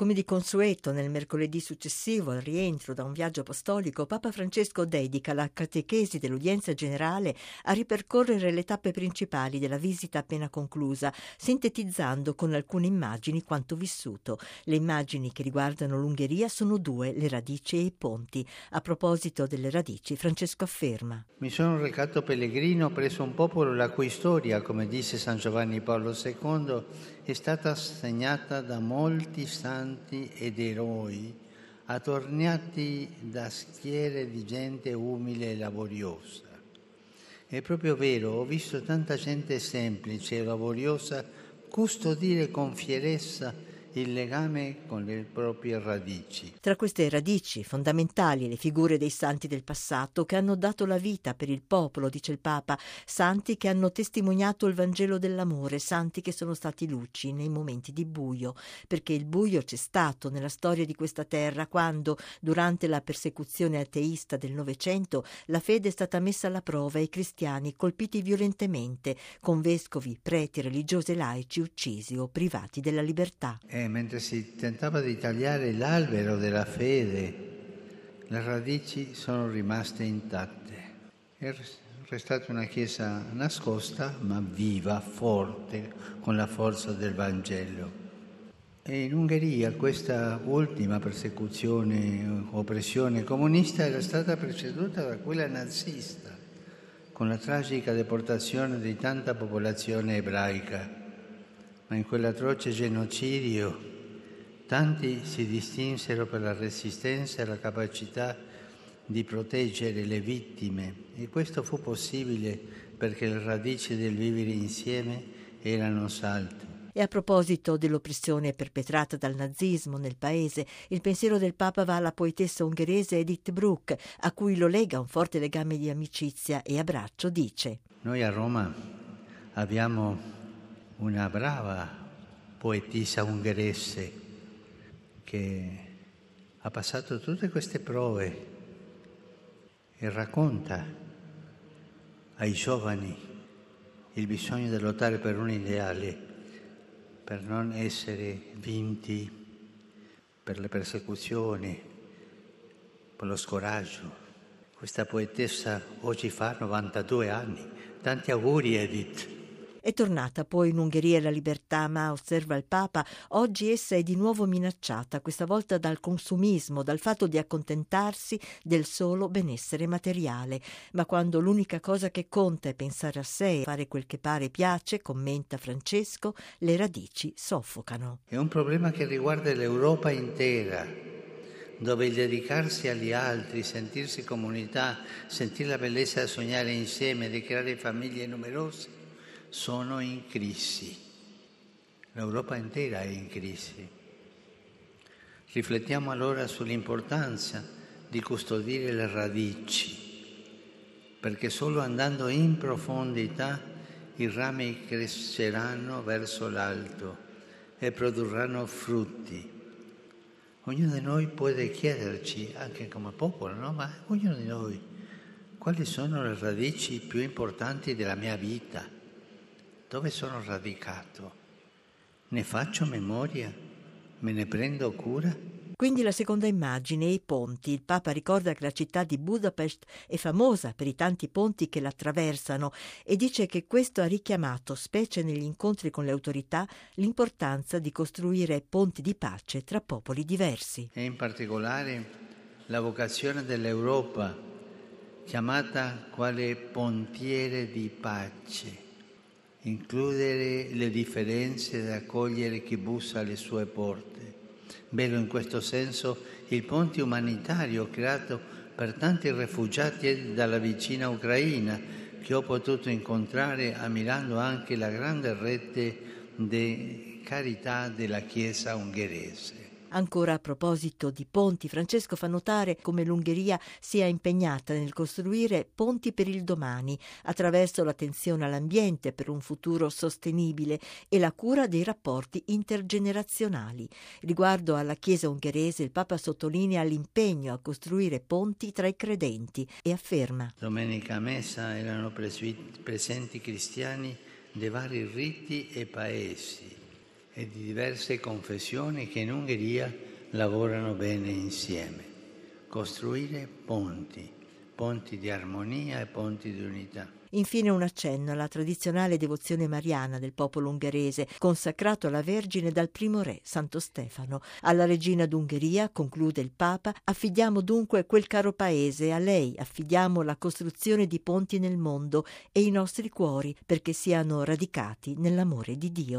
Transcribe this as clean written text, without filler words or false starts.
Come di consueto, nel mercoledì successivo al rientro da un viaggio apostolico, Papa Francesco dedica la catechesi dell'udienza generale a ripercorrere le tappe principali della visita appena conclusa, sintetizzando con alcune immagini quanto vissuto. Le immagini che riguardano l'Ungheria sono due, le radici e i ponti. A proposito delle radici, Francesco afferma: mi sono recato pellegrino presso un popolo la cui storia, come disse San Giovanni Paolo II, è stata segnata da molti santi ed eroi, attorniati da schiere di gente umile e laboriosa. È proprio vero, ho visto tanta gente semplice e laboriosa custodire con fierezza il legame con le proprie radici. Tra queste radici fondamentali le figure dei santi del passato che hanno dato la vita per il popolo, dice il Papa, santi che hanno testimoniato il Vangelo dell'amore, santi che sono stati luci nei momenti di buio, perché il buio c'è stato nella storia di questa terra quando, durante la persecuzione ateista del Novecento, la fede è stata messa alla prova e i cristiani colpiti violentemente, con vescovi, preti, religiosi e laici uccisi o privati della libertà. Mentre si tentava di tagliare l'albero della fede, le radici sono rimaste intatte. È restata una Chiesa nascosta, ma viva, forte, con la forza del Vangelo. E in Ungheria questa ultima persecuzione, oppressione comunista era stata preceduta da quella nazista, con la tragica deportazione di tanta popolazione ebraica. Ma in quell'atroce genocidio tanti si distinsero per la resistenza e la capacità di proteggere le vittime, e questo fu possibile perché le radici del vivere insieme erano salte. E a proposito dell'oppressione perpetrata dal nazismo nel paese, il pensiero del Papa va alla poetessa ungherese Edith Bruck, a cui lo lega un forte legame di amicizia e abbraccio, dice: noi a Roma abbiamo una brava poetessa ungherese che ha passato tutte queste prove e racconta ai giovani il bisogno di lottare per un ideale, per non essere vinti per le persecuzioni, per lo scoraggio. Questa poetessa oggi fa 92 anni. Tanti auguri, Edith. È tornata poi in Ungheria la libertà, ma, osserva il Papa, oggi essa è di nuovo minacciata, questa volta dal consumismo, dal fatto di accontentarsi del solo benessere materiale. Ma quando l'unica cosa che conta è pensare a sé e fare quel che pare e piace, commenta Francesco, le radici soffocano. È un problema che riguarda l'Europa intera, dove il dedicarsi agli altri, sentirsi comunità, sentire la bellezza di sognare insieme, di creare famiglie numerose, sono in crisi. L'Europa intera è in crisi. Riflettiamo allora sull'importanza di custodire le radici, perché solo andando in profondità i rami cresceranno verso l'alto e produrranno frutti. Ognuno di noi può chiederci, anche come popolo, no? Ma ognuno di noi, quali sono le radici più importanti della mia vita? Dove sono radicato? Ne faccio memoria? Me ne prendo cura? Quindi la seconda immagine, i ponti. Il Papa ricorda che la città di Budapest è famosa per i tanti ponti che la attraversano e dice che questo ha richiamato, specie negli incontri con le autorità, l'importanza di costruire ponti di pace tra popoli diversi. E in particolare la vocazione dell'Europa, chiamata quale pontiere di pace. Includere le differenze ed accogliere chi bussa alle sue porte. Bello in questo senso il ponte umanitario creato per tanti rifugiati dalla vicina Ucraina che ho potuto incontrare ammirando anche la grande rete di carità della Chiesa ungherese. Ancora a proposito di ponti, Francesco fa notare come l'Ungheria sia impegnata nel costruire ponti per il domani, attraverso l'attenzione all'ambiente per un futuro sostenibile e la cura dei rapporti intergenerazionali. Riguardo alla Chiesa ungherese, il Papa sottolinea l'impegno a costruire ponti tra i credenti e afferma: domenica a messa erano presenti cristiani dei vari riti e paesi. e di diverse confessioni che in Ungheria lavorano bene insieme. Costruire ponti, ponti di armonia e ponti di unità. Infine un accenno alla tradizionale devozione mariana del popolo ungherese, consacrato alla Vergine dal primo re, Santo Stefano. Alla regina d'Ungheria, conclude il Papa, affidiamo dunque quel caro paese, a lei affidiamo la costruzione di ponti nel mondo e i nostri cuori perché siano radicati nell'amore di Dio.